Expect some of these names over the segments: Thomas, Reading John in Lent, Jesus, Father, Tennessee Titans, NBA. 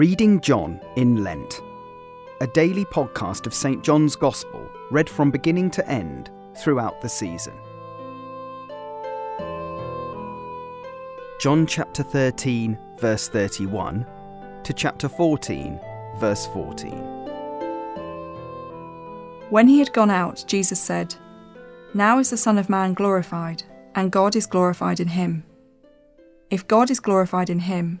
Reading John in Lent, a daily podcast of St. John's Gospel read from beginning to end throughout the season. John chapter 13, verse 31 to chapter 14, verse 14. When he had gone out, Jesus said, "Now is the Son of Man glorified, and God is glorified in him. If God is glorified in him,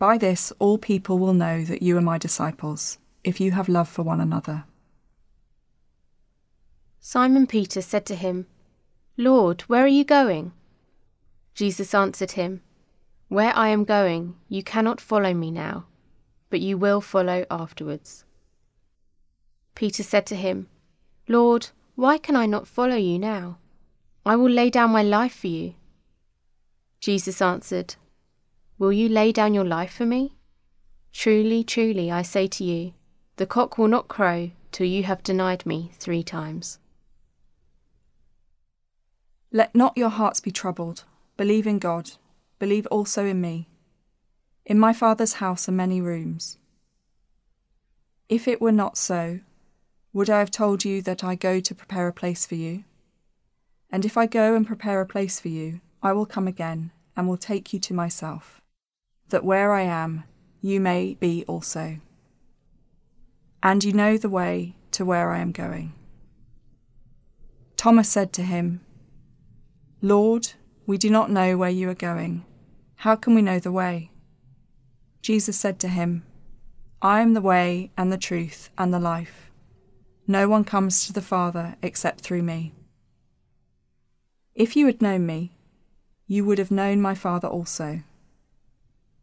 By this all people will know that you are my disciples, if you have love for one another." Simon Peter said to him, "Lord, where are you going?" Jesus answered him, "Where I am going, you cannot follow me now, but you will follow afterwards." Peter said to him, "Lord, why can I not follow you now? I will lay down my life for you." Jesus answered, "Will you lay down your life for me? Truly, truly, I say to you, the cock will not crow till you have denied me 3 times. Let not your hearts be troubled. Believe in God. Believe also in me. In my Father's house are many rooms. If it were not so, would I have told you that I go to prepare a place for you? And if I go and prepare a place for you, I will come again and will take you to myself, that where I am, you may be also. And you know the way to where I am going." Thomas said to him, "Lord, we do not know where you are going. How can we know the way?" Jesus said to him, "I am the way and the truth and the life. No one comes to the Father except through me. If you had known me, you would have known my Father also.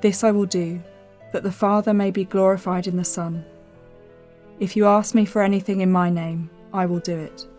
this I will do, that the Father may be glorified in the Son. If you ask me for anything in my name, I will do it."